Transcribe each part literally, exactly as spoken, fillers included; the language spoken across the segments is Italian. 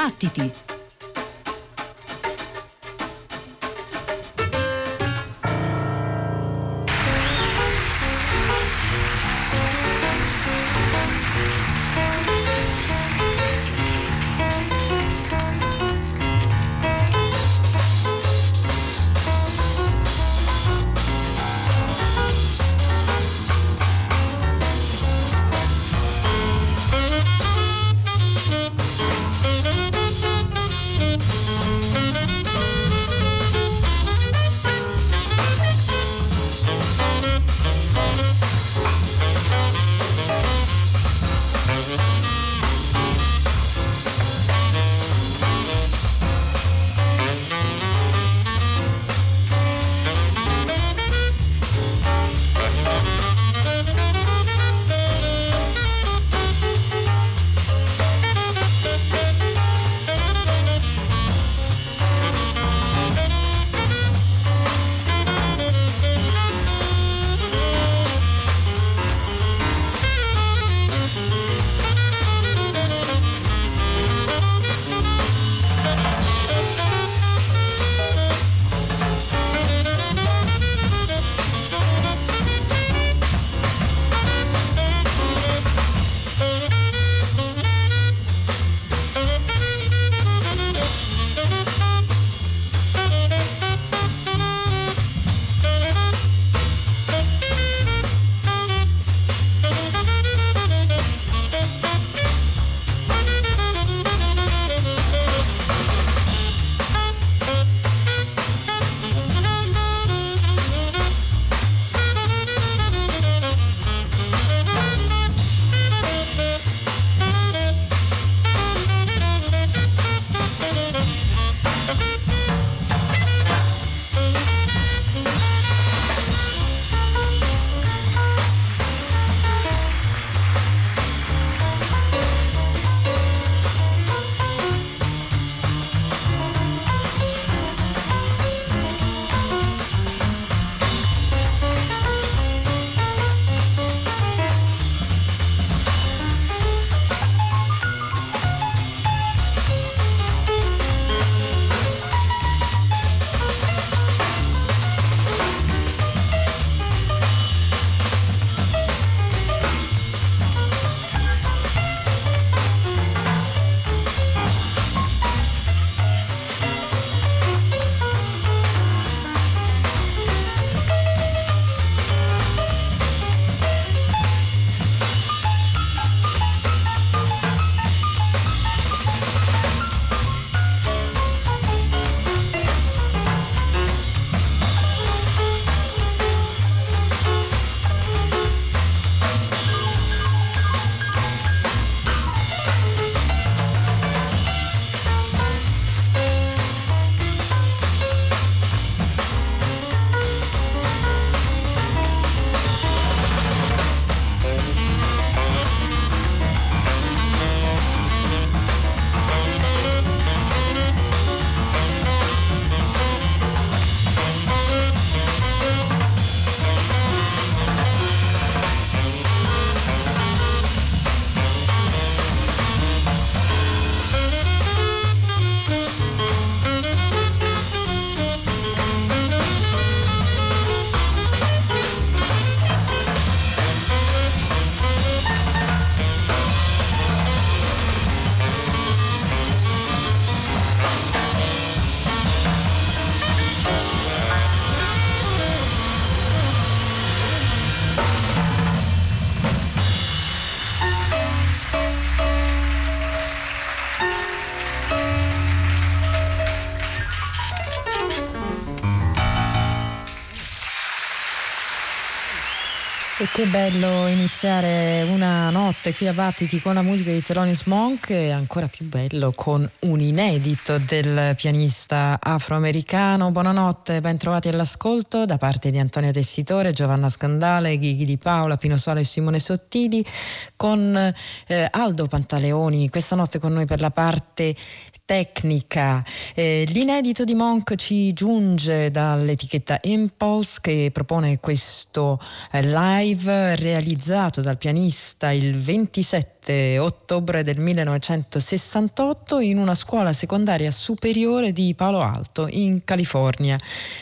Battiti. Che bello iniziare una notte qui a Battiti con la musica di Thelonious Monk e ancora più bello con un inedito del pianista afroamericano. Buonanotte, ben trovati all'ascolto da parte di Antonio Tessitore, Giovanna Scandale, Ghighi Di Paola, Pino Sola e Simone Sottili, con eh, Aldo Pantaleoni questa notte con noi per la parte tecnica. Eh, l'inedito di Monk ci giunge dall'etichetta Impulse, che propone questo eh, live realizzato dal pianista il ventisette ottobre del millenovecentosessantotto in una scuola secondaria superiore di Palo Alto in California.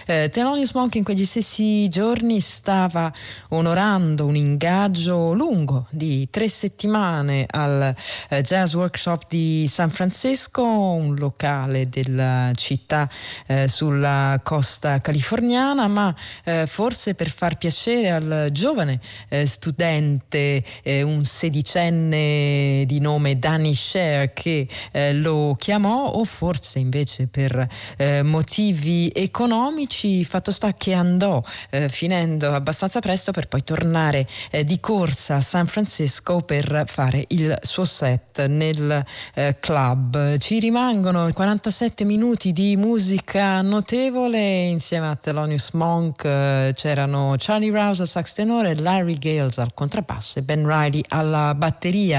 Eh, Thelonious Monk in quegli stessi giorni stava onorando un ingaggio lungo di tre settimane al eh, Jazz Workshop di San Francisco, un locale della città eh, sulla costa californiana, ma eh, forse per far piacere al giovane eh, studente, eh, un sedicenne di nome Danny Sher che eh, lo chiamò, o forse invece per eh, motivi economici. Fatto sta che andò eh, finendo abbastanza presto per poi tornare eh, di corsa a San Francisco per fare il suo set nel eh, club. Ci rimangono quarantasette minuti di musica notevole. Insieme a Thelonious Monk eh, c'erano Charlie Rouse al sax tenore, Larry Gales al contrabbasso e Ben Riley alla batteria.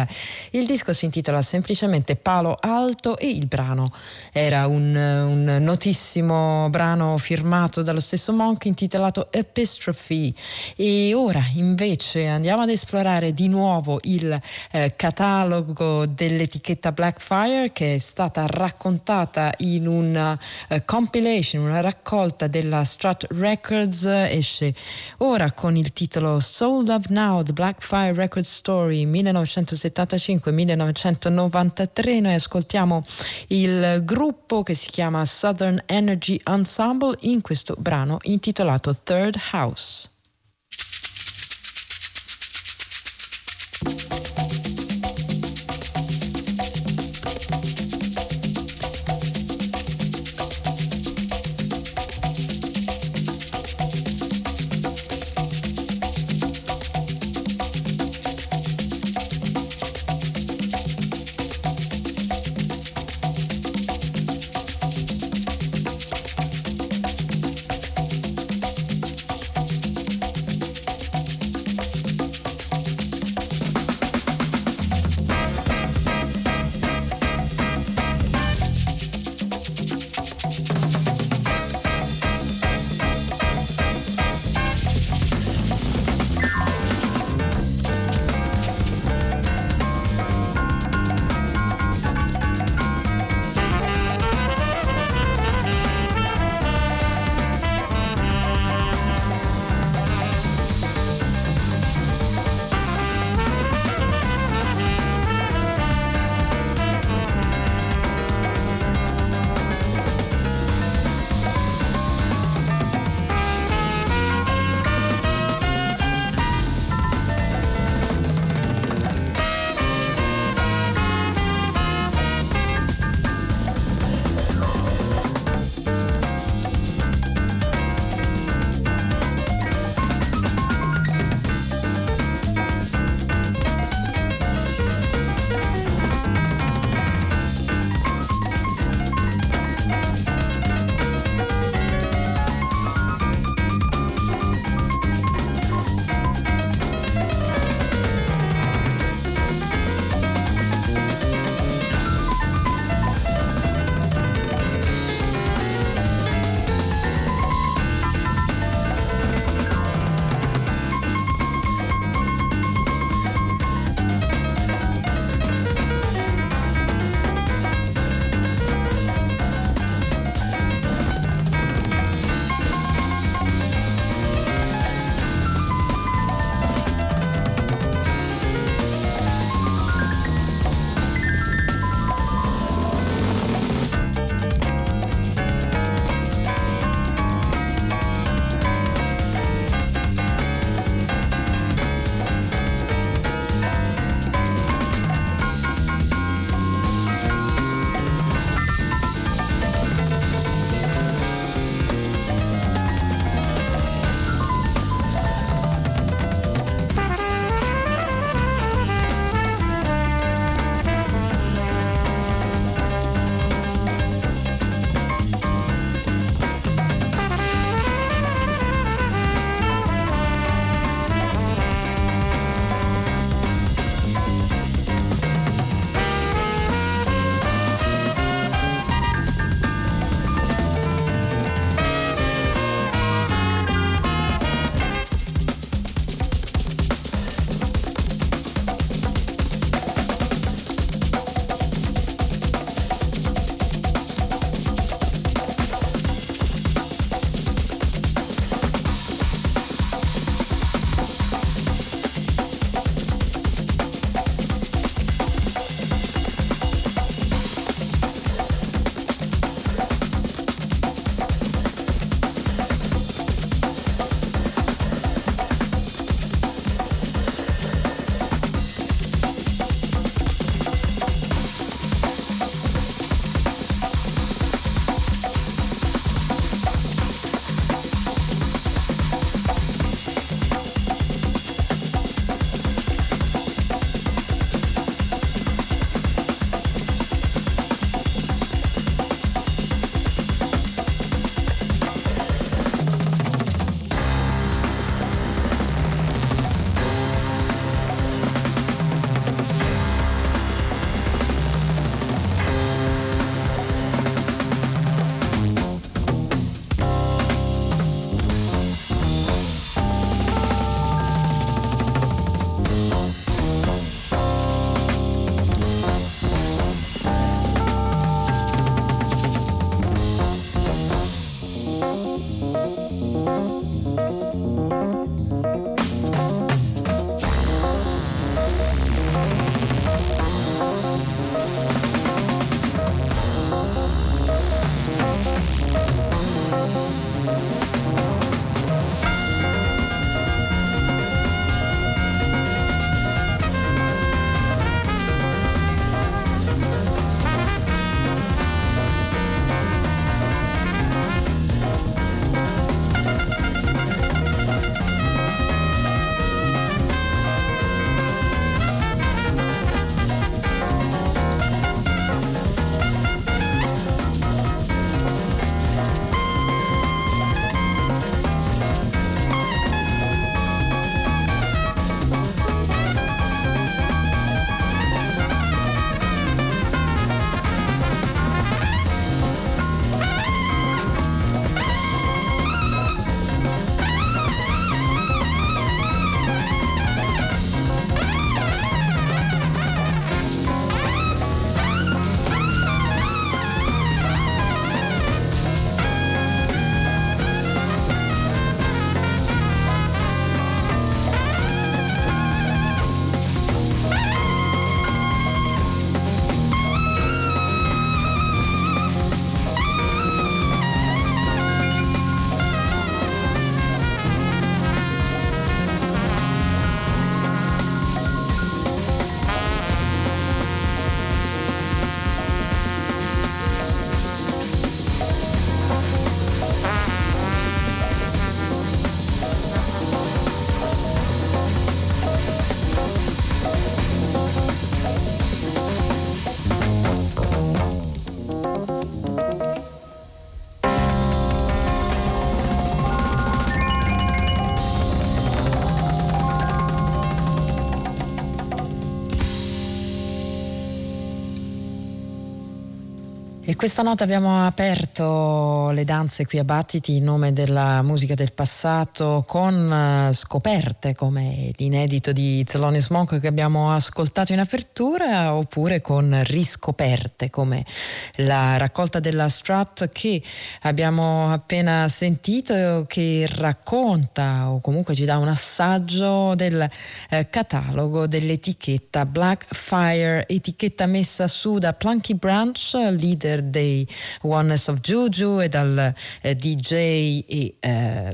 Il disco si intitola semplicemente Palo Alto e il brano era un, un notissimo brano firmato dallo stesso Monk intitolato Epistrophe. E ora invece andiamo ad esplorare di nuovo il eh, catalogo dell'etichetta Blackfire, che è stata raccontata in una eh, compilation, una raccolta della Strut Records. Esce ora con il titolo Sold Up Now, The Blackfire Record Story millenovecentosettantacinque millenovecentonovantatré. Noi ascoltiamo il gruppo che si chiama Southern Energy Ensemble in questo brano intitolato Third House. E questa notte abbiamo aperto le danze qui a Battiti in nome della musica del passato con scoperte come l'inedito di Thelonious Monk che abbiamo ascoltato in apertura, oppure con riscoperte come la raccolta della Strut che abbiamo appena sentito, che racconta o comunque ci dà un assaggio del eh, catalogo dell'etichetta Blackfire, etichetta messa su da Plunky Branch, leader dei Oneness of Juju, e dal eh, D J e, eh,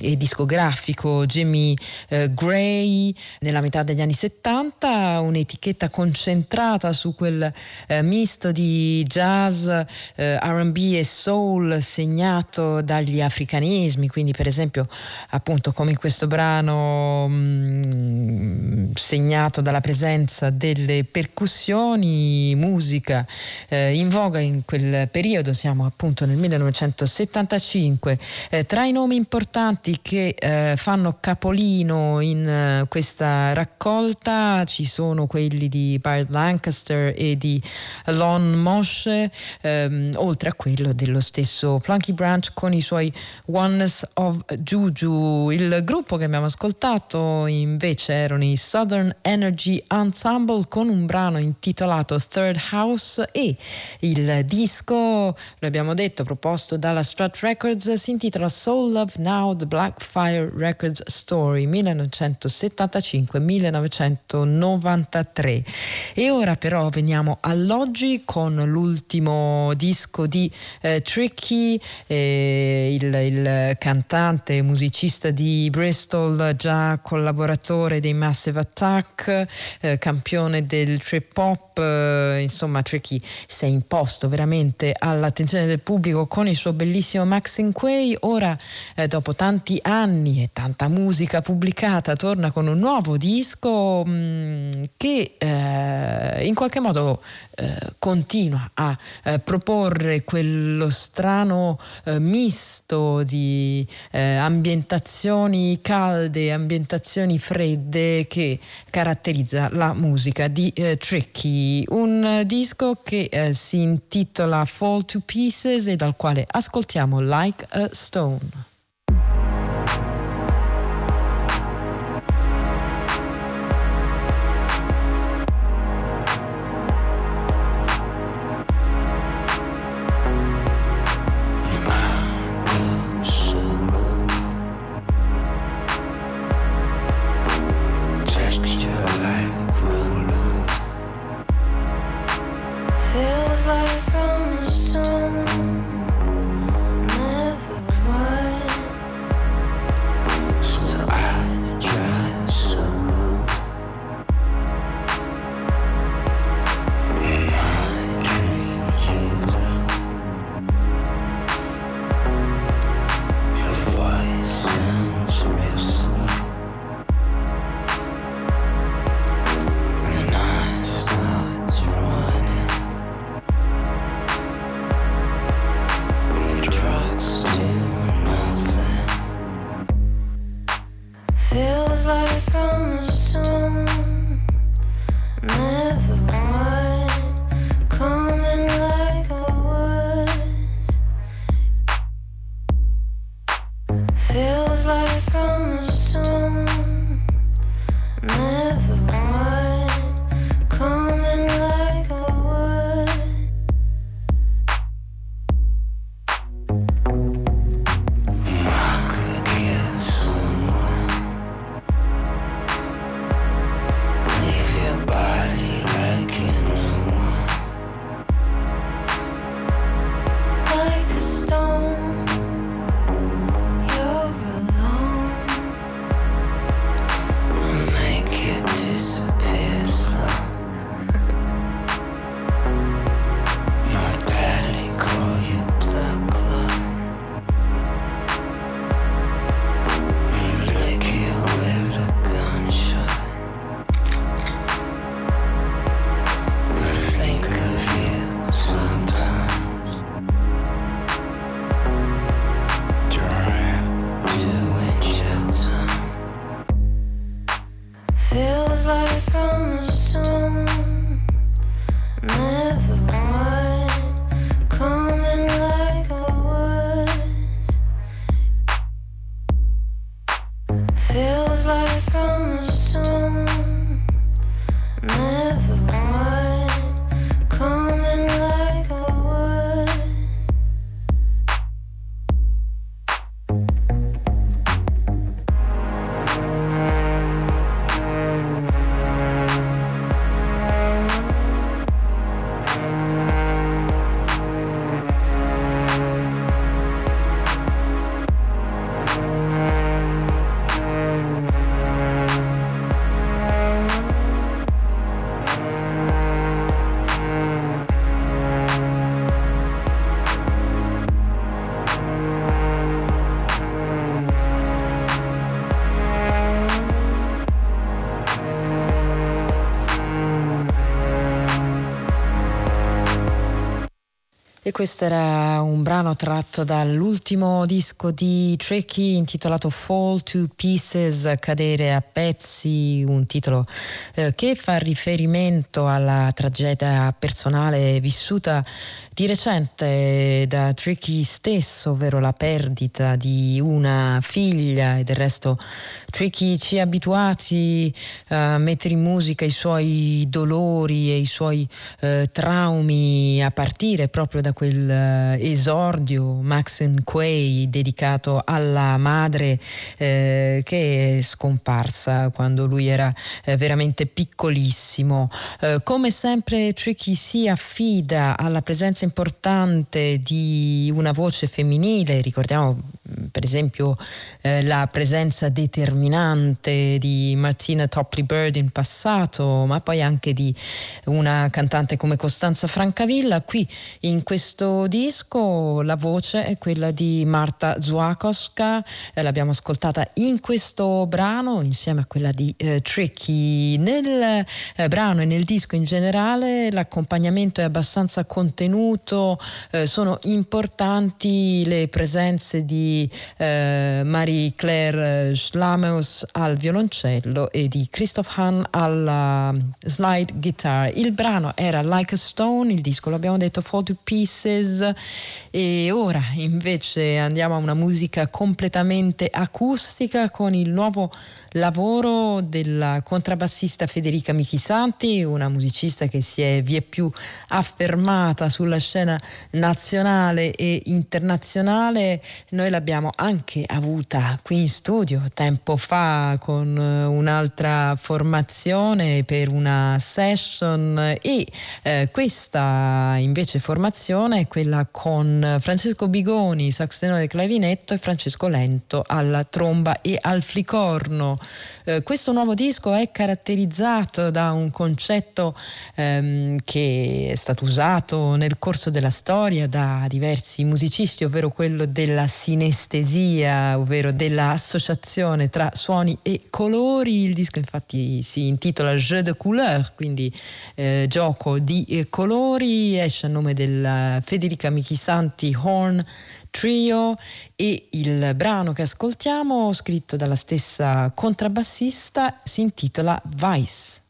e discografico Jimmy eh, Gray nella metà degli anni settanta, un'etichetta concentrata su quel eh, misto di jazz, eh, R and B e soul segnato dagli africanismi, quindi per esempio appunto come in questo brano mh, segnato dalla presenza delle percussioni, musica eh, in voga in quel periodo, siamo appunto nel millenovecentosettantacinque. Eh, tra i nomi importanti che eh, fanno capolino in eh, questa raccolta ci sono quelli di Bart Lancaster e di Lon Moshe, ehm, oltre a quello dello stesso Plunky Branch con i suoi Oneness of Juju. Il gruppo che abbiamo ascoltato invece erano i Southern Energy Ensemble con un brano intitolato Third House, e il disco, l'abbiamo detto, proposto dalla Strut Records, si intitola Soul Love Now, The Blackfire Records Story, millenovecentosettantacinque millenovecentonovantatré. E ora però veniamo all'oggi con l'ultimo disco di eh, Tricky, eh, il, il cantante e musicista di Bristol, già collaboratore dei Massive Attack, eh, campione del trip hop. Eh, insomma, Tricky si è in posto veramente all'attenzione del pubblico con il suo bellissimo Maxinquaye. Ora eh, dopo tanti anni e tanta musica pubblicata torna con un nuovo disco mh, che eh, in qualche modo eh, continua a eh, proporre quello strano eh, misto di eh, ambientazioni calde, ambientazioni fredde che caratterizza la musica di eh, Tricky, un disco che eh, si intitola Fall to Pieces e dal quale ascoltiamo Like a Stone. E questo era un brano tratto dall'ultimo disco di Tricky, intitolato Fall to Pieces, cadere a pezzi, un titolo eh, che fa riferimento alla tragedia personale vissuta di recente da Tricky stesso, ovvero la perdita di una figlia. E del resto Tricky ci è abituati a mettere in musica i suoi dolori e i suoi eh, traumi, a partire proprio da quel esordio Maxinquaye dedicato alla madre eh, che è scomparsa quando lui era eh, veramente piccolissimo. Eh, come sempre Tricky si affida alla presenza importante di una voce femminile, ricordiamo per esempio eh, la presenza determinante di Martina Topley Bird in passato, ma poi anche di una cantante come Costanza Francavilla. Qui in questo disco la voce è quella di Marta Zuakowska, eh, l'abbiamo ascoltata in questo brano insieme a quella di eh, Tricky. Nel eh, brano e nel disco in generale l'accompagnamento è abbastanza contenuto, eh, sono importanti le presenze di Eh, Marie-Claire Schlameus al violoncello e di Christoph Hahn alla slide guitar. Il brano era Like a Stone, il disco l'abbiamo detto Fall to Pieces, e ora invece andiamo a una musica completamente acustica con il nuovo lavoro della contrabbassista Federica Michisanti, una musicista che si è vieppiù affermata sulla scena nazionale e internazionale. Noi l'abbiamo anche avuta qui in studio tempo fa con un'altra formazione per una session, e eh, questa invece formazione è quella con Francesco Bigoni, sax tenore e clarinetto, e Francesco Lento alla tromba e al flicorno. Eh, questo nuovo disco è caratterizzato da un concetto ehm, che è stato usato nel corso della storia da diversi musicisti, ovvero quello della sinestesia, ovvero dell'associazione tra suoni e colori. Il disco infatti si intitola Jeu de couleur, quindi eh, gioco di eh, colori, esce a nome della Federica Michisanti Horn Trio, e il brano che ascoltiamo, scritto dalla stessa contrabbassista, si intitola Vice.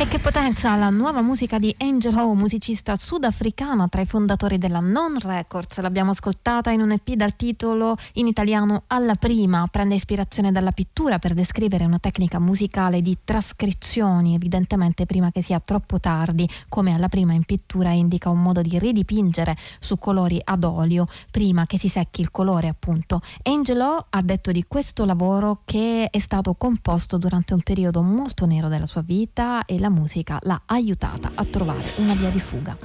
E che potenza la nuova musica di Angel Ho, musicista sudafricana tra i fondatori della Non Records. L'abbiamo ascoltata in un E P dal titolo in italiano Alla prima. Prende ispirazione dalla pittura per descrivere una tecnica musicale di trascrizioni, evidentemente prima che sia troppo tardi. Come Alla prima in pittura indica un modo di ridipingere su colori ad olio prima che si secchi il colore, appunto. Angel Ho ha detto di questo lavoro che è stato composto durante un periodo molto nero della sua vita e la La musica l'ha aiutata a trovare una via di fuga.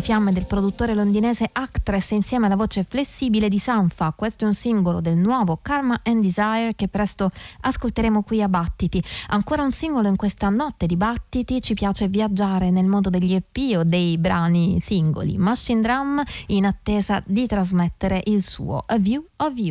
Fiamme del produttore londinese Actress insieme alla voce flessibile di Sanfa. Questo è un singolo del nuovo Karma and Desire che presto ascolteremo qui a Battiti. Ancora un singolo in questa notte di Battiti. Ci piace viaggiare nel mondo degli E P o dei brani singoli. Machine Drum in attesa di trasmettere il suo A View of You.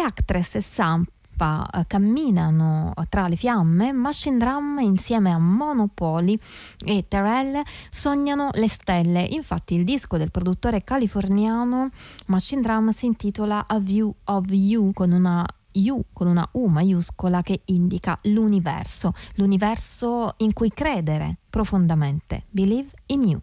mentre Actress e Sampa camminano tra le fiamme, Machine Drum insieme a Monopoly e Terrell sognano le stelle. Infatti il disco del produttore californiano Machine Drum si intitola A View of You con una U, con una U maiuscola che indica l'universo, l'universo in cui credere profondamente. Believe in You.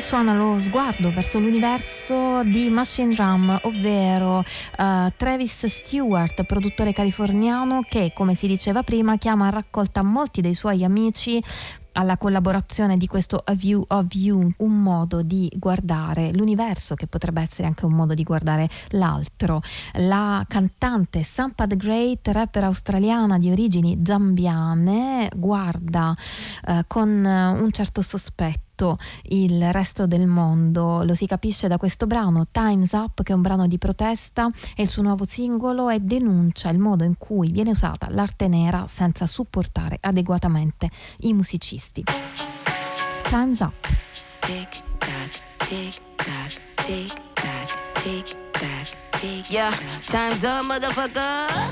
Suona lo sguardo verso l'universo di Machine Drum, ovvero uh, Travis Stewart, produttore californiano che, come si diceva prima, chiama a raccolta molti dei suoi amici alla collaborazione di questo A View of You, un modo di guardare l'universo che potrebbe essere anche un modo di guardare l'altro. La cantante Sampa the Great, rapper australiana di origini zambiane, guarda eh, con un certo sospetto il resto del mondo. Lo si capisce da questo brano Time's Up, che è un brano di protesta, è il suo nuovo singolo e denuncia il modo in cui viene usata l'arte nera senza supportare adeguatamente i musicisti. Time's Up. Tic tac, tic tac, tic tac, tic tac, tic. Yeah, time's up, motherfucker.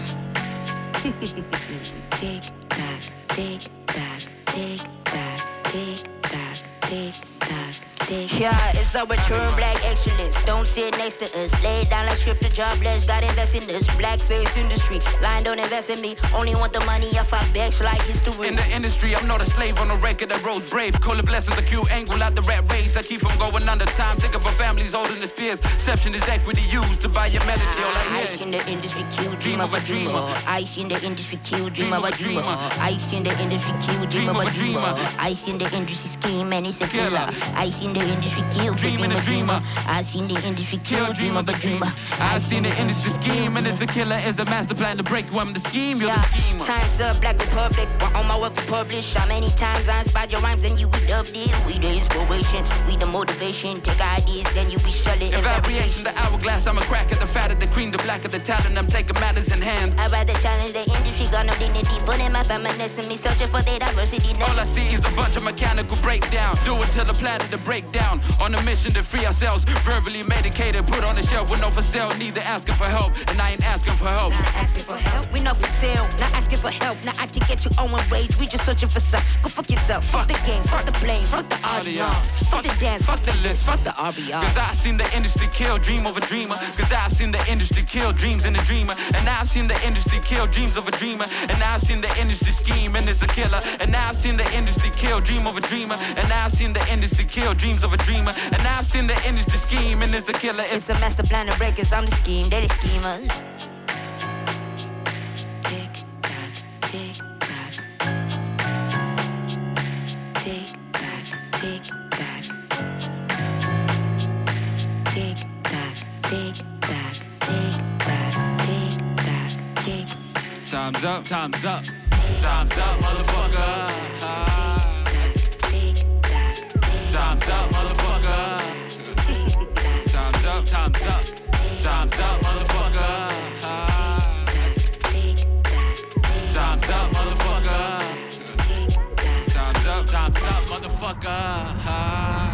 Tic tac, tic tac, tic tac, tic tac. Tick tock. tactics. Yeah, it's our true black excellence. Don't sit next to us. Lay it down like script to jobless. Gotta invest in this blackface industry. Lying don't invest in me. Only want the money if I bash like history. In the industry, I'm not a slave on a record that rose brave. Call it blessings, a cute angle out the rat race. I keep from going under time. Think of our families holding the spears. Exception is equity used to buy your melody. All I hear. Ice in the industry, Q, dream, dream of a dreamer. dreamer. Ice in the industry, Q, dream of a dreamer. Ice in the industry, Q, dream of a dreamer. Ice in the industry, scheme and it's a killer. Ice in the industry, Q, dream of a dreamer. I seen the industry, Q, dream of a dreamer. I seen the industry, scheme and it's a killer. It's a master plan to break you. I'm the scheme, you're the schemer. Time's up, Black Republic. While all my work we publish. How many times I inspired your rhymes and you would up there? We the inspiration, we the motivation. Take ideas, then you be shelling. In variation, the hourglass, I'm a crack at the fatter, the cream, the black of the talent. I'm taking matters in hand. I'd rather challenge the industry, got no dignity. Putting my feminist in me, searching for their diversity. Now. All I see is a bunch of mechanical breakdown. Do it till the planet to break down. On a mission to free ourselves. Verbally medicated, put on the shelf with no for sale. Neither asking for help, and I ain't asking for help. Not asking for help, we not for sale. Not asking for help, now I can get you own wage. We just searching for some. Go fuck yourself, fuck, fuck the game, fuck, fuck the blame, fuck, fuck the audience, fuck, fuck the dance, fuck the list, fuck the R B R. Cause I've seen the industry kill dream of a dreamer. Cause I've seen the industry kill dreams in a dreamer. And I've seen the industry kill dreams of a dreamer. And I've seen the industry scheme and it's a killer. And I've seen the industry kill dream of a dreamer. And I've seen the industry kill dreams of a dreamer. And I've seen the industry scheme and it's a killer. It's, it's a master plan of records, I'm the scheme, they the schemers. Tick tock, tick tock. Tick tock, tick tock. Tick tock, tick tock, tick tock, tick tock, tick. Time's up, time's up, time's up, motherfucker. Time's up, motherfucker. Time's up, time's up. Time's up, motherfucker. Time's up, motherfucker. Time's up, time's up, motherfucker.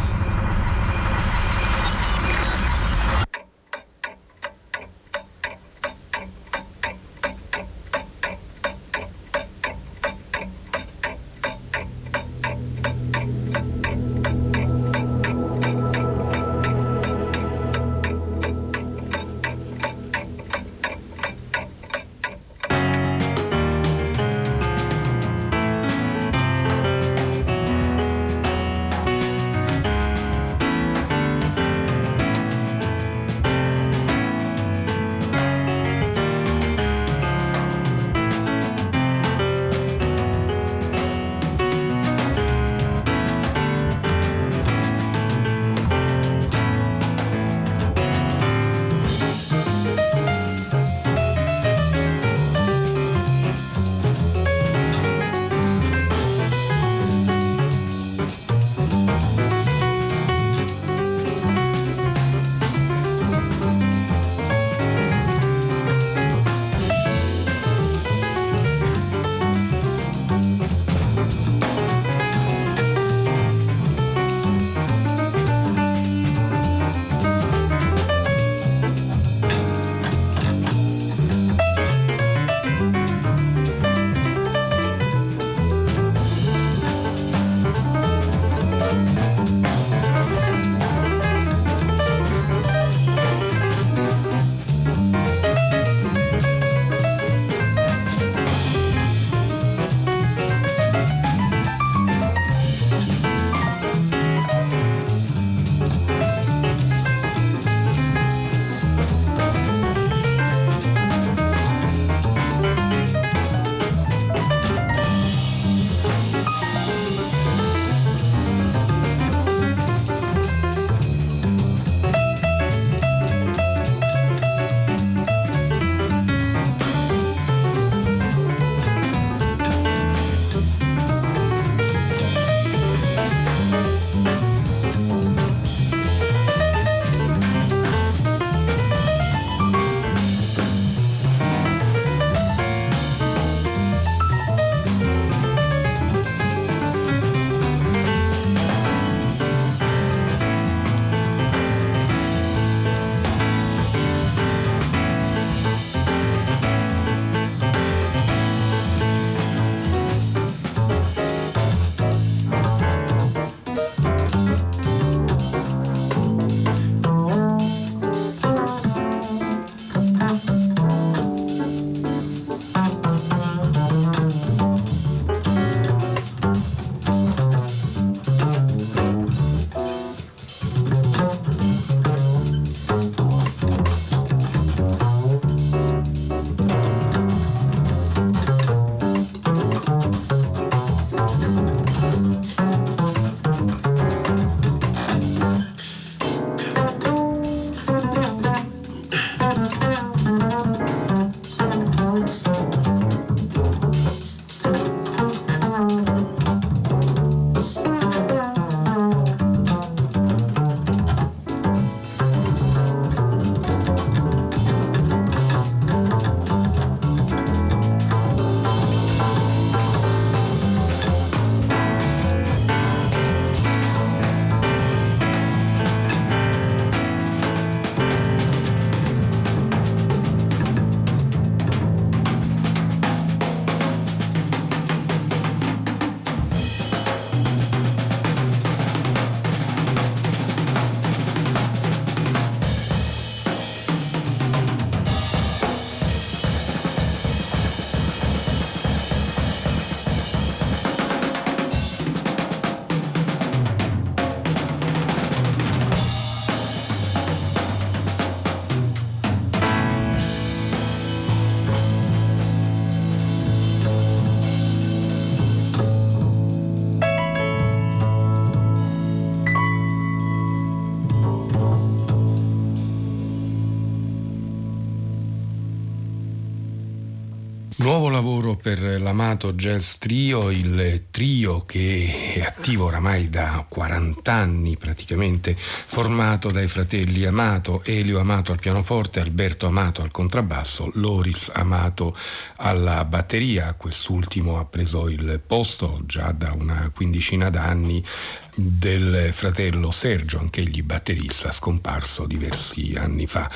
dicevo, per l'Amato Jazz Trio, il trio che è attivo oramai da quaranta anni praticamente, formato dai fratelli Amato, Elio Amato al pianoforte, Alberto Amato al contrabbasso, Loris Amato alla batteria. Quest'ultimo ha preso il posto già da una quindicina d'anni del fratello Sergio, anch'egli batterista, scomparso diversi anni fa.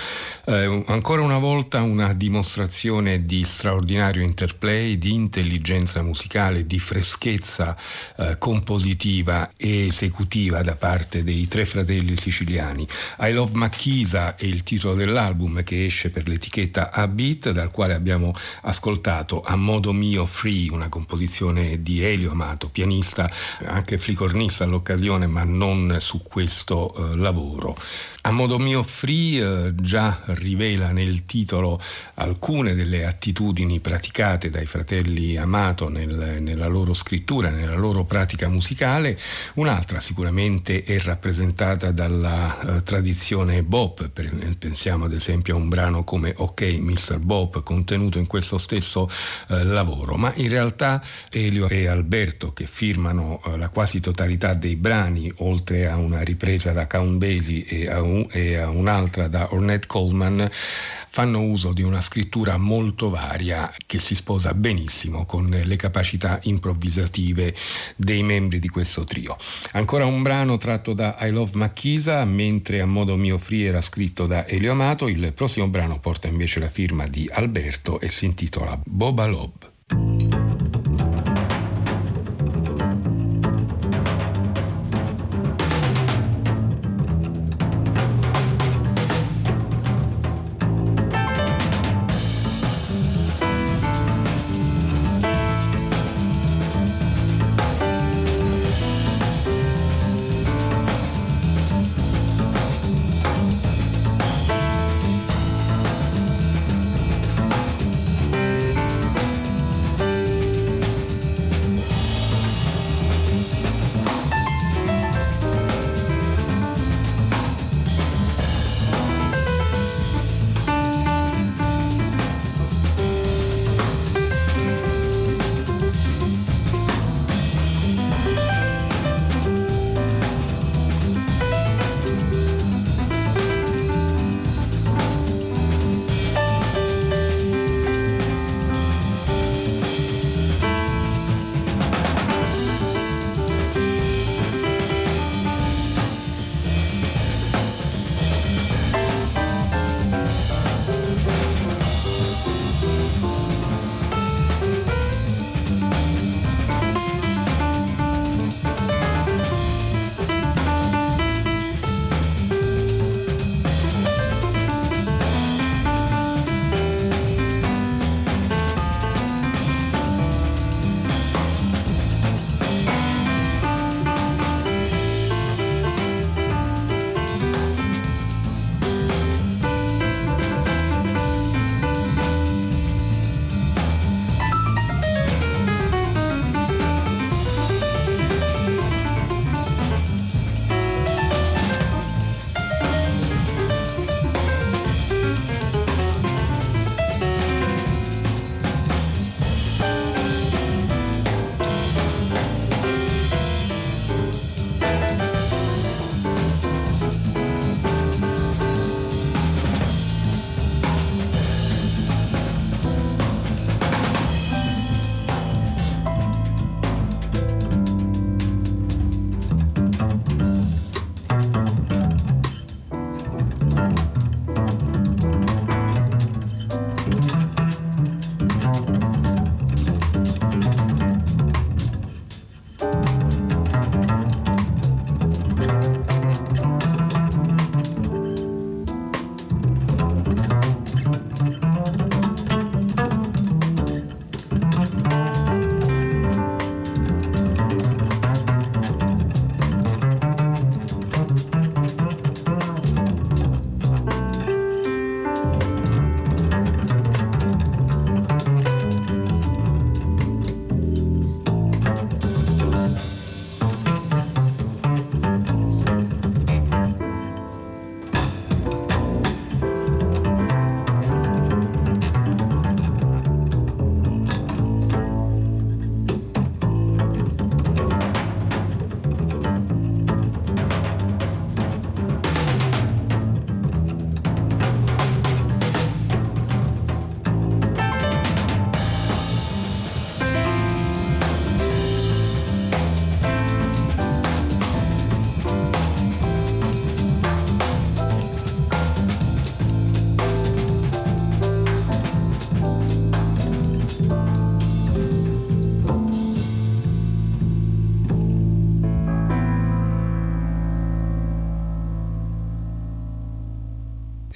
Eh, ancora una volta una dimostrazione di straordinario interplay, di intelligenza musicale, di freschezza eh, compositiva e esecutiva da parte dei tre fratelli siciliani. I Love Macchisa è il titolo dell'album, che esce per l'etichetta A Beat, dal quale abbiamo ascoltato A Modo Mio Free, una composizione di Elio Amato, pianista, anche flicornista ma non su questo eh, lavoro. A Modo Mio Free eh, già rivela nel titolo alcune delle attitudini praticate dai fratelli Amato nel, nella loro scrittura, nella loro pratica musicale. Un'altra sicuramente è rappresentata dalla eh, tradizione bop, per, pensiamo ad esempio a un brano come Ok mister Bop contenuto in questo stesso eh, lavoro, ma in realtà Elio e Alberto, che firmano eh, la quasi totalità dei brani, oltre a una ripresa da Count Basie e a, un, e a un'altra da Ornette Coleman, fanno uso di una scrittura molto varia che si sposa benissimo con le capacità improvvisative dei membri di questo trio. Ancora un brano tratto da I Love Macchisa, mentre A Modo Mio Free era scritto da Elio Amato. Il prossimo brano porta invece la firma di Alberto e si intitola Boba Lob.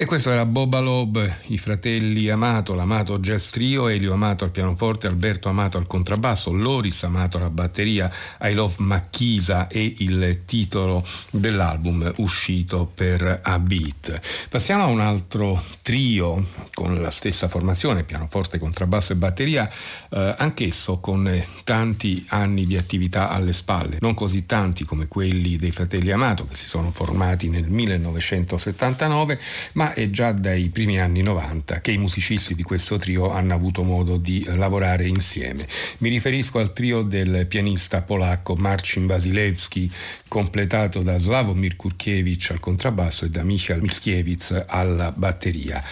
E questo era Boba Lob, i fratelli Amato, l'Amato Jazz Trio, Elio Amato al pianoforte, Alberto Amato al contrabbasso, Loris Amato alla batteria, I Love Macchisa è il titolo dell'album uscito per A Beat. Passiamo a un altro trio con la stessa formazione, pianoforte, contrabbasso e batteria, eh, anch'esso con tanti anni di attività alle spalle, non così tanti come quelli dei fratelli Amato che si sono formati nel millenovecentosettantanove, ma è già dai primi anni novanta che i musicisti di questo trio hanno avuto modo di lavorare insieme. Mi riferisco al trio del pianista polacco Marcin Wasilewski, completato da Sławomir Kurkiewicz al contrabbasso e da Michał Miskiewicz alla batteria.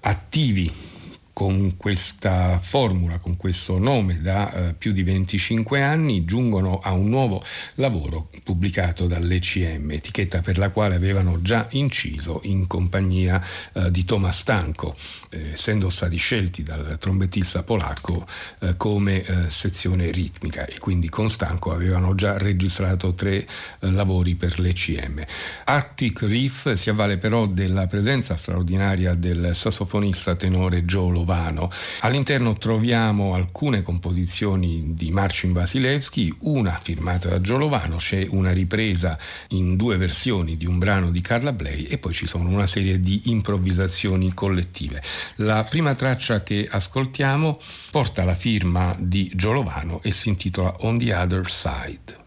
Attivi con questa formula, con questo nome da eh, più di venticinque anni, giungono a un nuovo lavoro pubblicato dall'E C M, etichetta per la quale avevano già inciso in compagnia eh, di Toma Stanko, eh, essendo stati scelti dal trombettista polacco eh, come eh, sezione ritmica, e quindi con Stanko avevano già registrato tre eh, lavori per l'E C M. Arctic Reef si avvale però della presenza straordinaria del sassofonista tenore Joe Lovano. All'interno troviamo alcune composizioni di Marcin Wasilewski, una firmata da Joe Lovano, c'è una ripresa in due versioni di un brano di Carla Bley e poi ci sono una serie di improvvisazioni collettive. La prima traccia che ascoltiamo porta la firma di Joe Lovano e si intitola On the Other Side.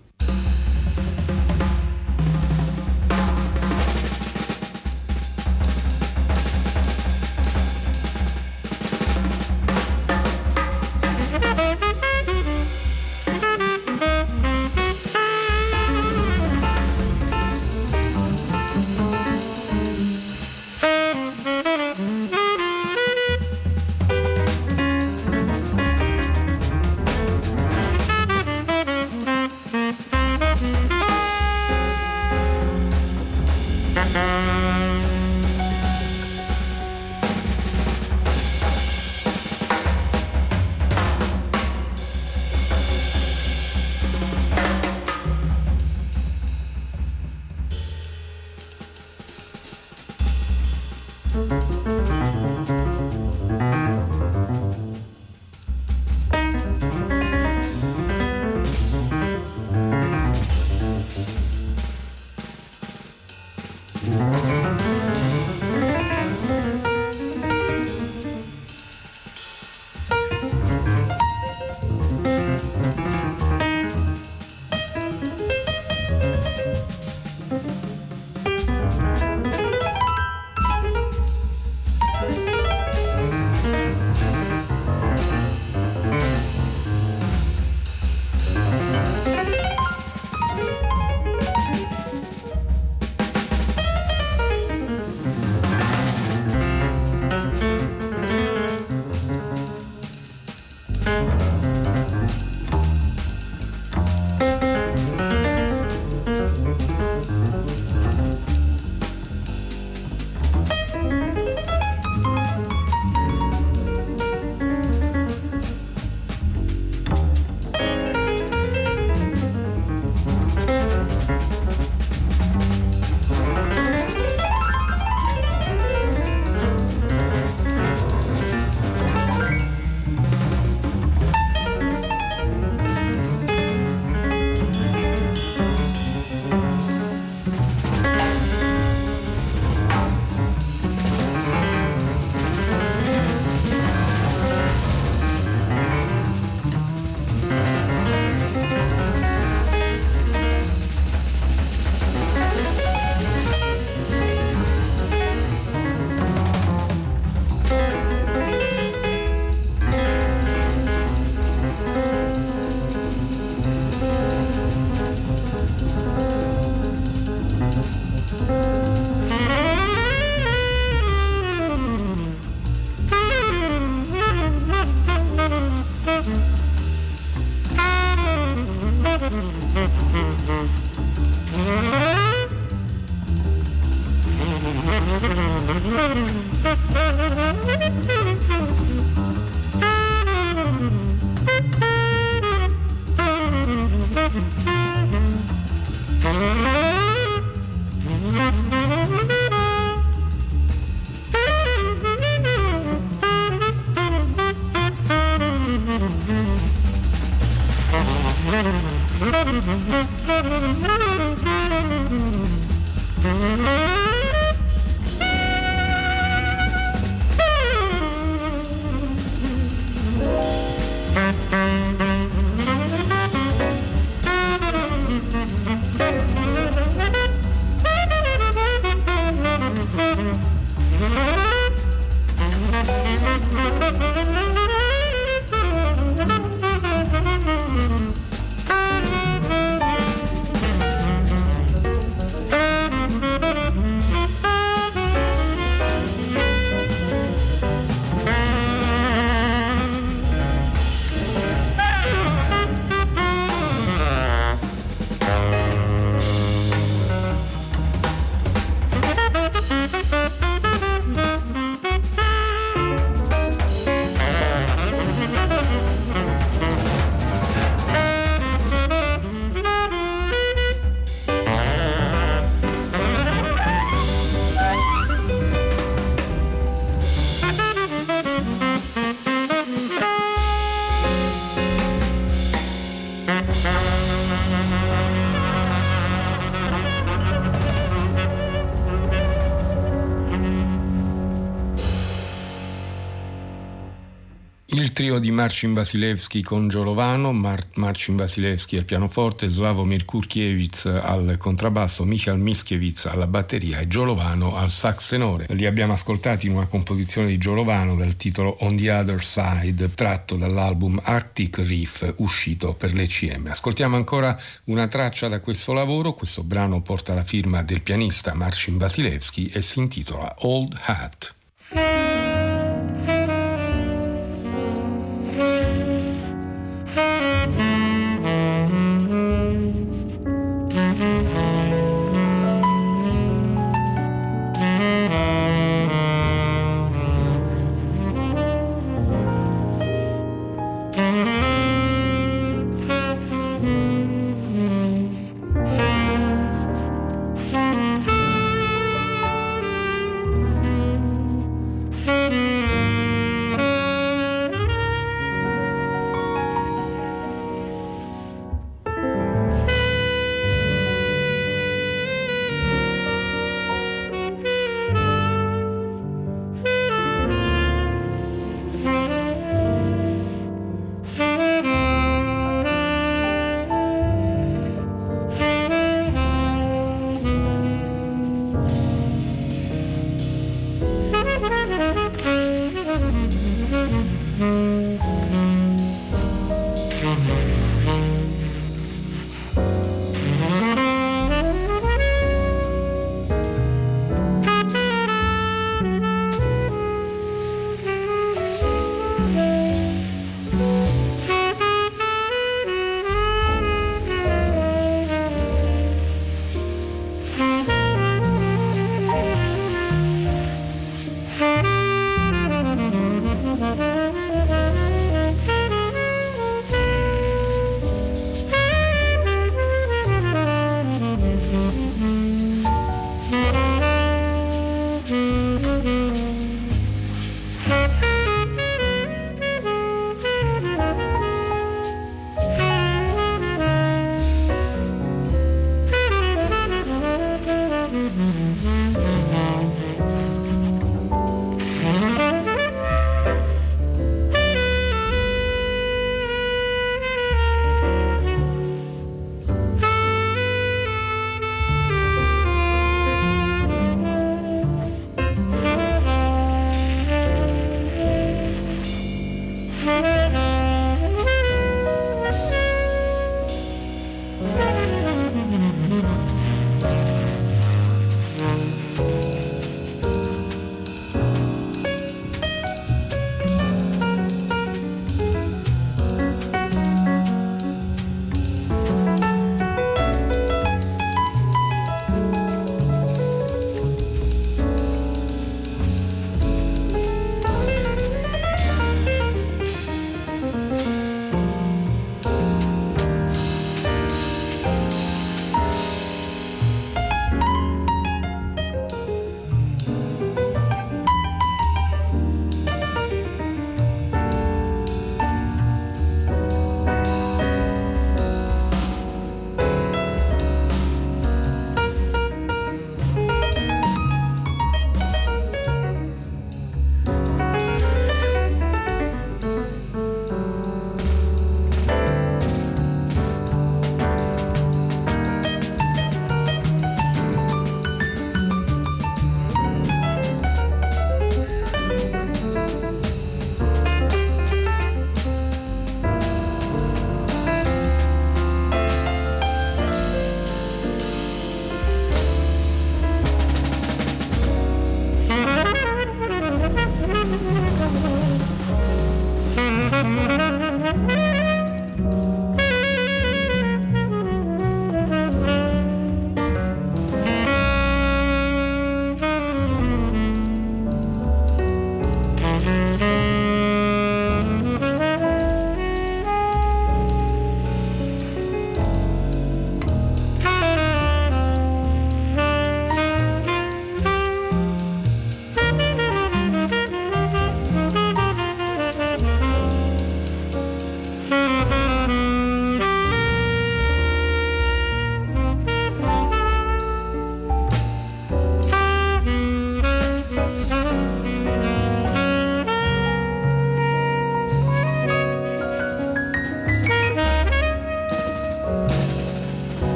Il trio di Marcin Wasilewski con Joe Lovano, Mar- Marcin Wasilewski al pianoforte, Sławomir Mirkurkiewicz al contrabbasso, Michał Miskiewicz alla batteria e Joe Lovano al sax tenore. Li abbiamo ascoltati in una composizione di Joe Lovano dal titolo On the Other Side, tratto dall'album Arctic Reef uscito per l'E C M. Ascoltiamo ancora una traccia da questo lavoro. Questo brano porta la firma del pianista Marcin Wasilewski e si intitola Old Hat.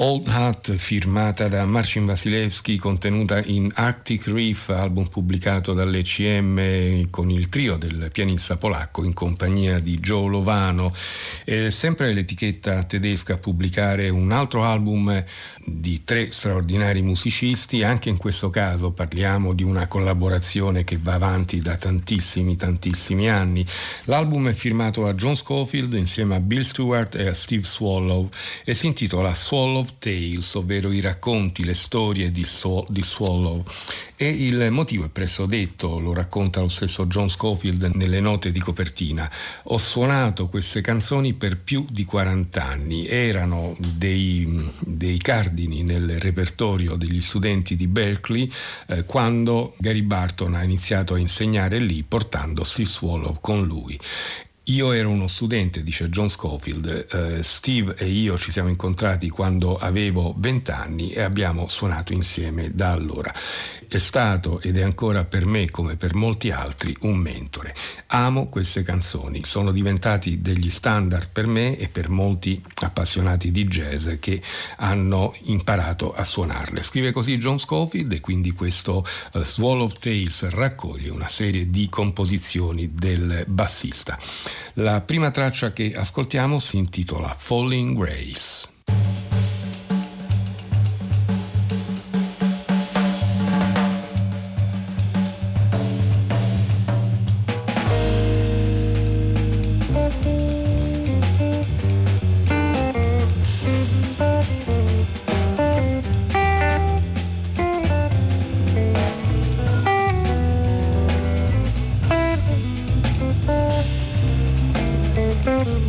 Old Hat, firmata da Marcin Wasilewski, contenuta in Arctic Reef, album pubblicato dall'E C M con il trio del pianista polacco in compagnia di Joe Lovano. Eh, sempre l'etichetta tedesca a pubblicare un altro album di tre straordinari musicisti. Anche in questo caso parliamo di una collaborazione che va avanti da tantissimi, tantissimi anni. L'album è firmato a John Scofield insieme a Bill Stewart e a Steve Swallow e si intitola Swallow Tales, ovvero i racconti, le storie di, so- di Swallow, e il motivo è presso detto, lo racconta lo stesso John Scofield nelle note di copertina. Ho suonato queste canzoni per più di quaranta anni, erano dei, dei cardini nel repertorio degli studenti di Berkeley eh, quando Gary Barton ha iniziato a insegnare lì, portando Steve Swallow con lui. Io ero uno studente, dice John Scofield, eh, Steve e io ci siamo incontrati quando avevo vent'anni e abbiamo suonato insieme da allora. È stato ed è ancora per me, come per molti altri, un mentore. Amo queste canzoni, sono diventati degli standard per me e per molti appassionati di jazz che hanno imparato a suonarle. Scrive così John Scofield, e quindi questo uh, Swallow Tales raccoglie una serie di composizioni del bassista. La prima traccia che ascoltiamo si intitola Falling Grace. Thank you.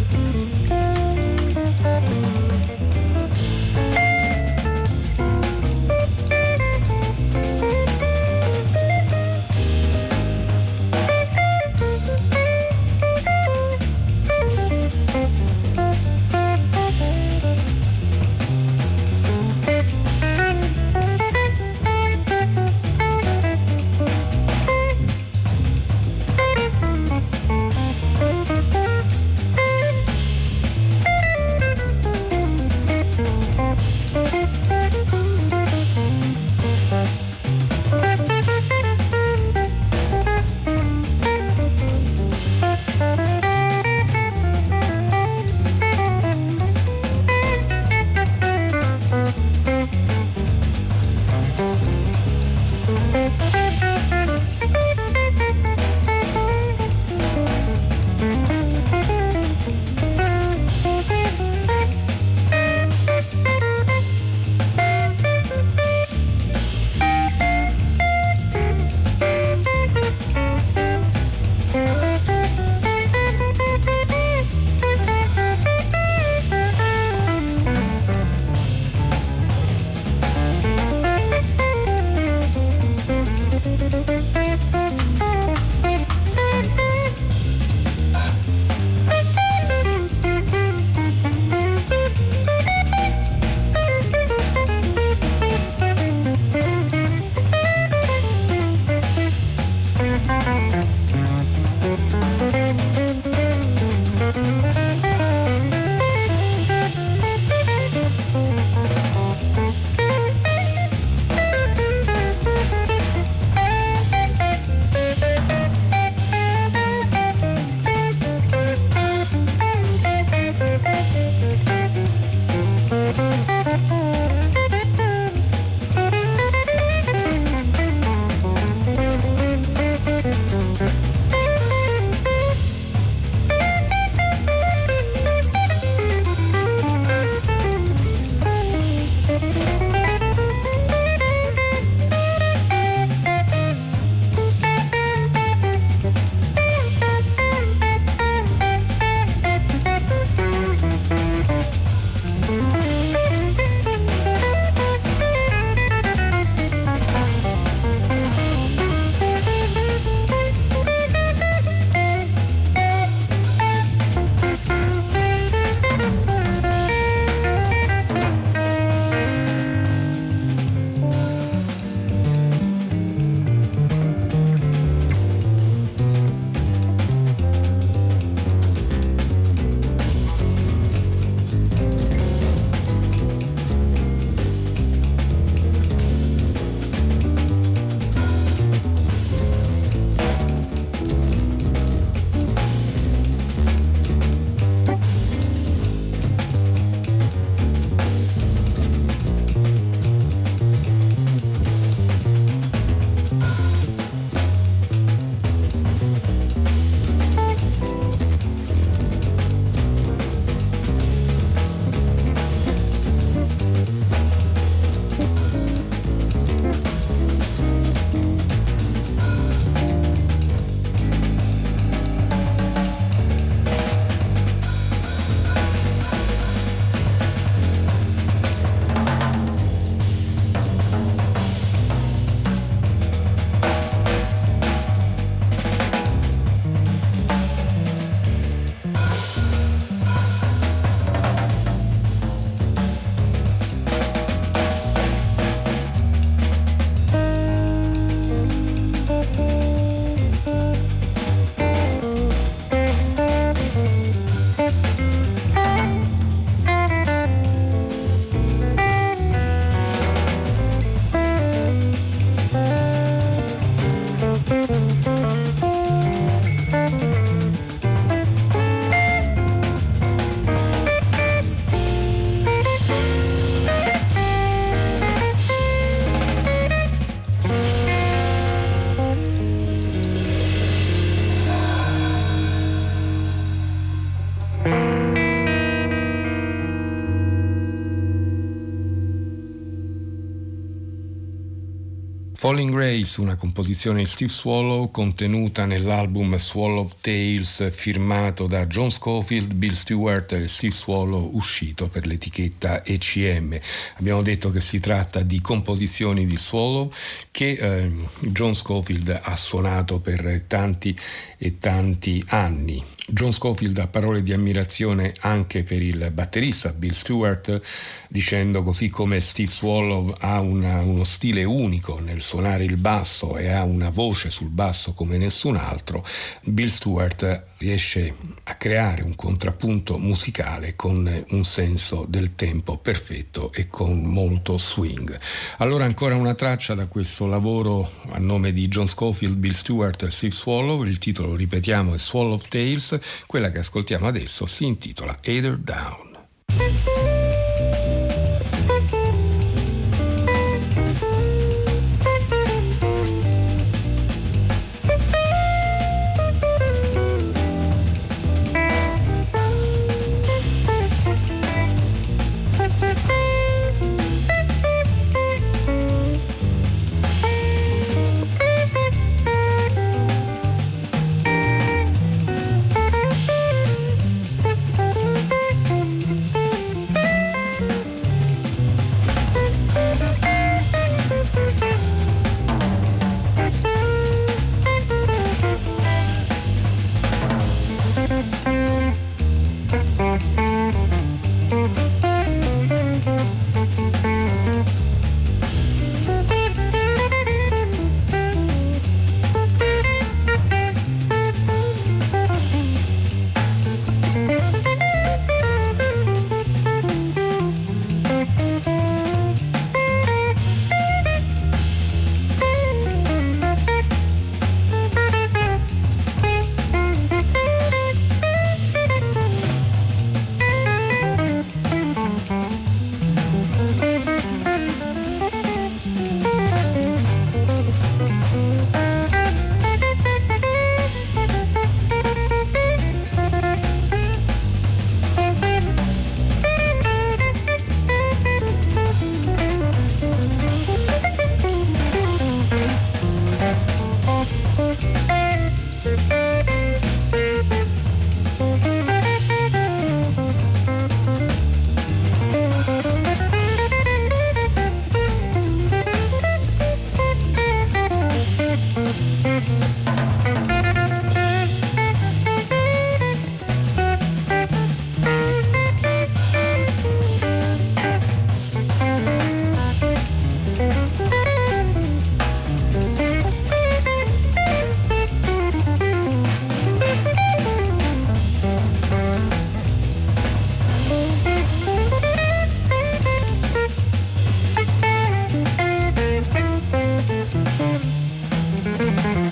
Falling Graves, una composizione di Steve Swallow contenuta nell'album Swallow Tales firmato da John Scofield, Bill Stewart e Steve Swallow, uscito per l'etichetta E C M. Abbiamo detto che si tratta di composizioni di Swallow che eh, John Scofield ha suonato per tanti e tanti anni. John Scofield ha parole di ammirazione anche per il batterista Bill Stewart, dicendo: così come Steve Swallow ha una, uno stile unico nel suonare il basso e ha una voce sul basso come nessun altro, Bill Stewart riesce a creare un contrappunto musicale con un senso del tempo perfetto e con molto swing. Allora, ancora una traccia da questo lavoro a nome di John Scofield, Bill Stewart e Steve Swallow. Il titolo, ripetiamo, è Swallow Tales. Quella che ascoltiamo adesso si intitola Eider Down.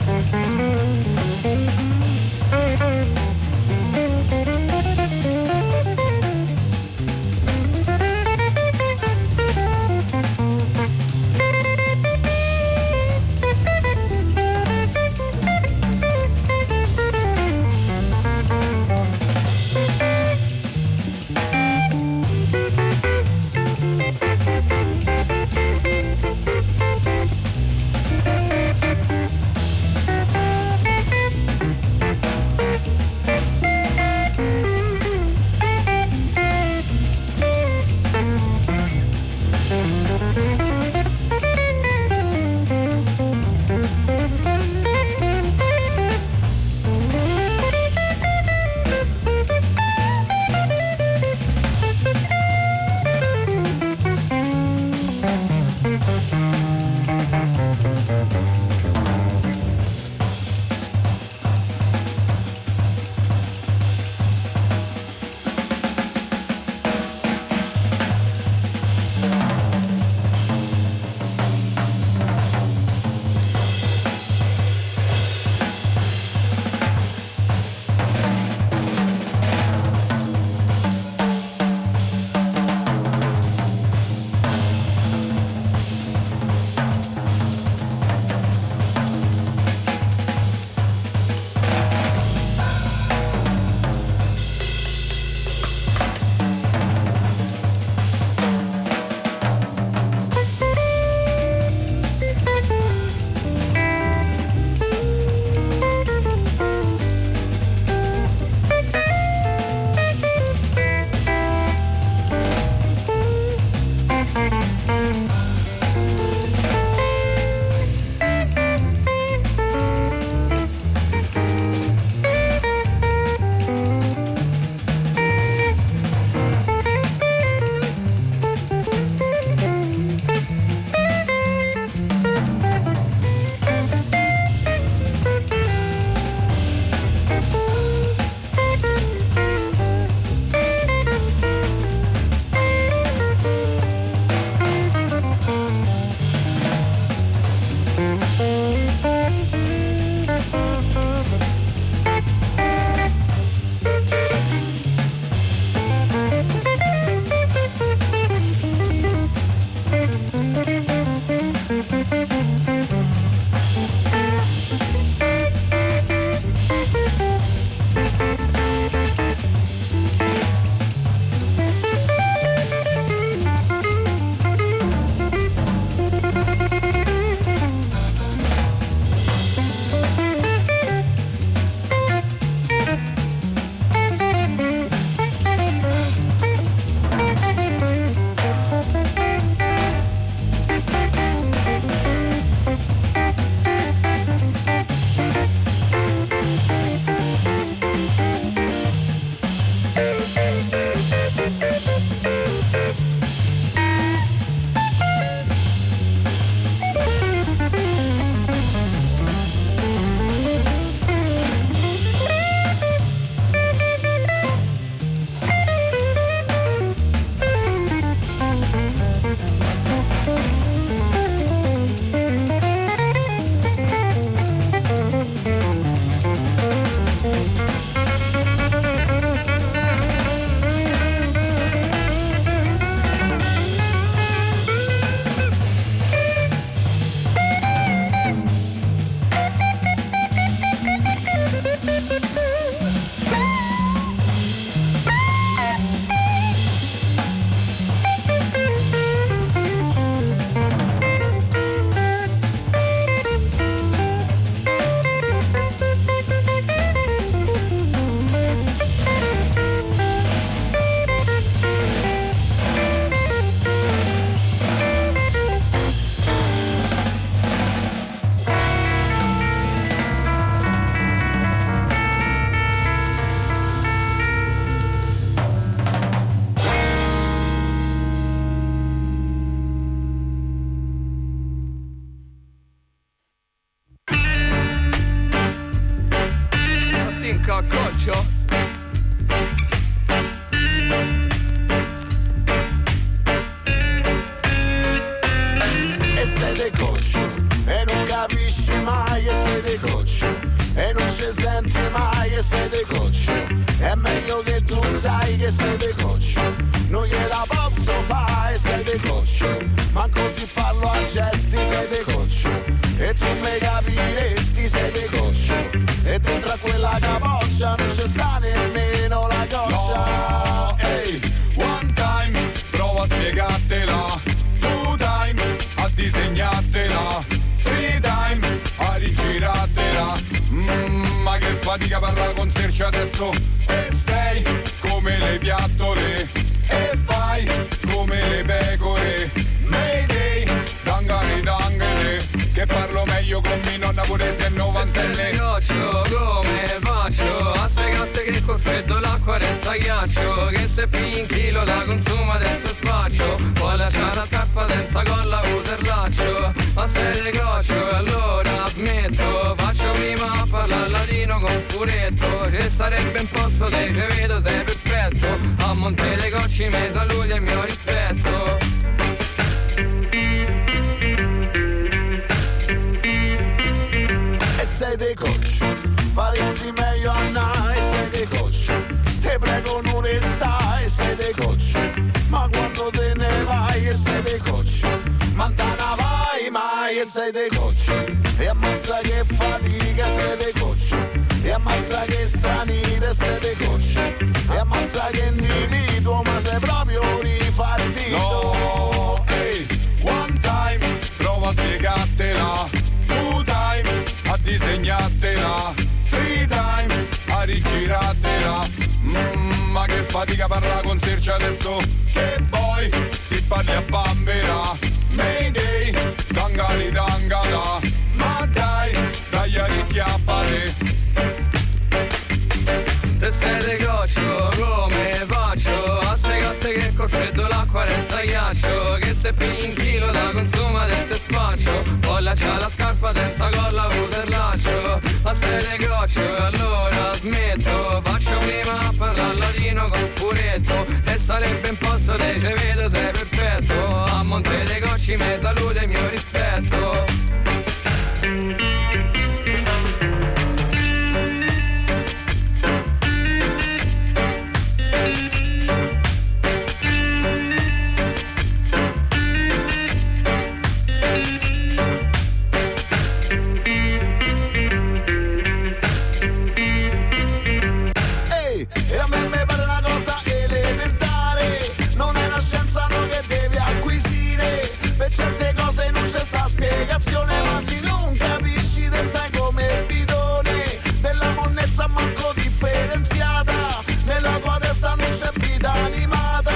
Thank you. Luca Coccio. E sei dei coccio, e non capisci mai, e sei dei coccio, e non ci senti mai, e sei dei coccio, è meglio che tu sai che sei dei coccio, non gliela posso fare, sei dei coccio, ma così parlo a gesti, sei dei coccio, e tu me capiresti, sei dei coccio, e dentro a quella capoccia non ci sta nemmeno la goccia. No, ehi, hey, one time, prova a spiegartela, two time, a disegnartela, three time, a rigiratela. Mmm, ma che fatica parlare con Sergio adesso. E sei come le piattole, e fai come le pecore. Mayday, dangare dangere, che parlo meglio con mi nonna pure se è novantenne. Se sei di goccio, come faccio a spiegarti che col freddo l'acqua resta ghiaccio, che se pigli un chilo la consuma adesso spaccio, poi lascia la scarpa senza colla usa il laccio. Ma sei di goccio e allora smetto, faccio prima a parlare latino con furetto, che sarebbe imposto se ci vedo sei perfetto, a Monte dei Cocci mi saluti e il mio rispetto. Sei dei cocci, faresti meglio a nai, sei dei cocci, te prego non restai, sei dei cocci, ma quando te ne vai, e sei dei cocci, mantana vai mai, e sei dei cocci, e ammazza che fatica, sei dei cocci, e ammazza che stranite, sei dei cocci, e ammazza che individuo, ma sei proprio rifartito. No, ehi, hey, one time, prova a spiegartela, two time, a disegnatela, three time, a rigiratela. Mmm, ma che fatica parla con Sergio adesso, che poi si parli a bambera. Mayday, dangari dangala, ma dai, dai a richiappare. Se sei de goccio, come faccio a spiegarti che col freddo l'acqua resta ghiaccio, che se pigli un chilo la consuma adesso spaccio, poi lascia la scarpa senza colla usa il laccio. Ma se le goccio e allora smetto, faccio prima a parlare latino con furetto, e sarebbe imposto se ci vedo sei perfetto, a Monte dei Cocci mi saluti e il mio rispetto. Ma se non capisci te stai come il bidone della monnezza manco differenziata, nella tua testa non c'è vita animata,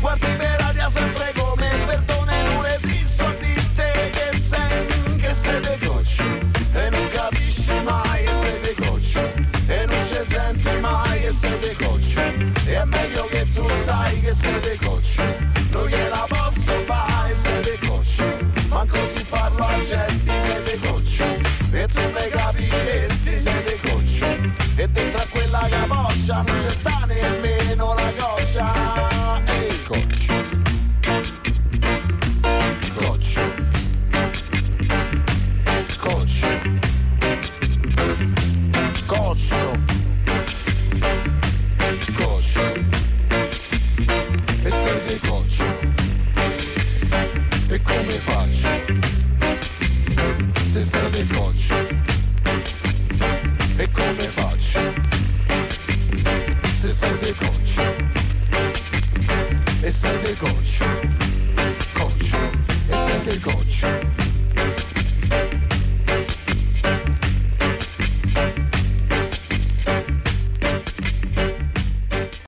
guardi per aria sempre come il verdone, non resisto a dirte che sei, che sei dei cocci, e non capisci mai, e sei dei cocci, e non ci senti mai, e sei dei cocci, e è meglio che tu sai che sei dei cocci, non gliela posso fare, sei dei cocci, ma così parlo a gesti, sei dei cocci, e tu me capiresti, sei dei cocci, e dentro a quella capoccia non c'è sta nemmeno la goccia. Ehi, cocci, cocci, cocci, coccio, coccio, e sei dei cocci. E come faccio se sei dei cocci? E come faccio se sei dei cocci? E sei dei cocci, cocci, e sei dei cocci.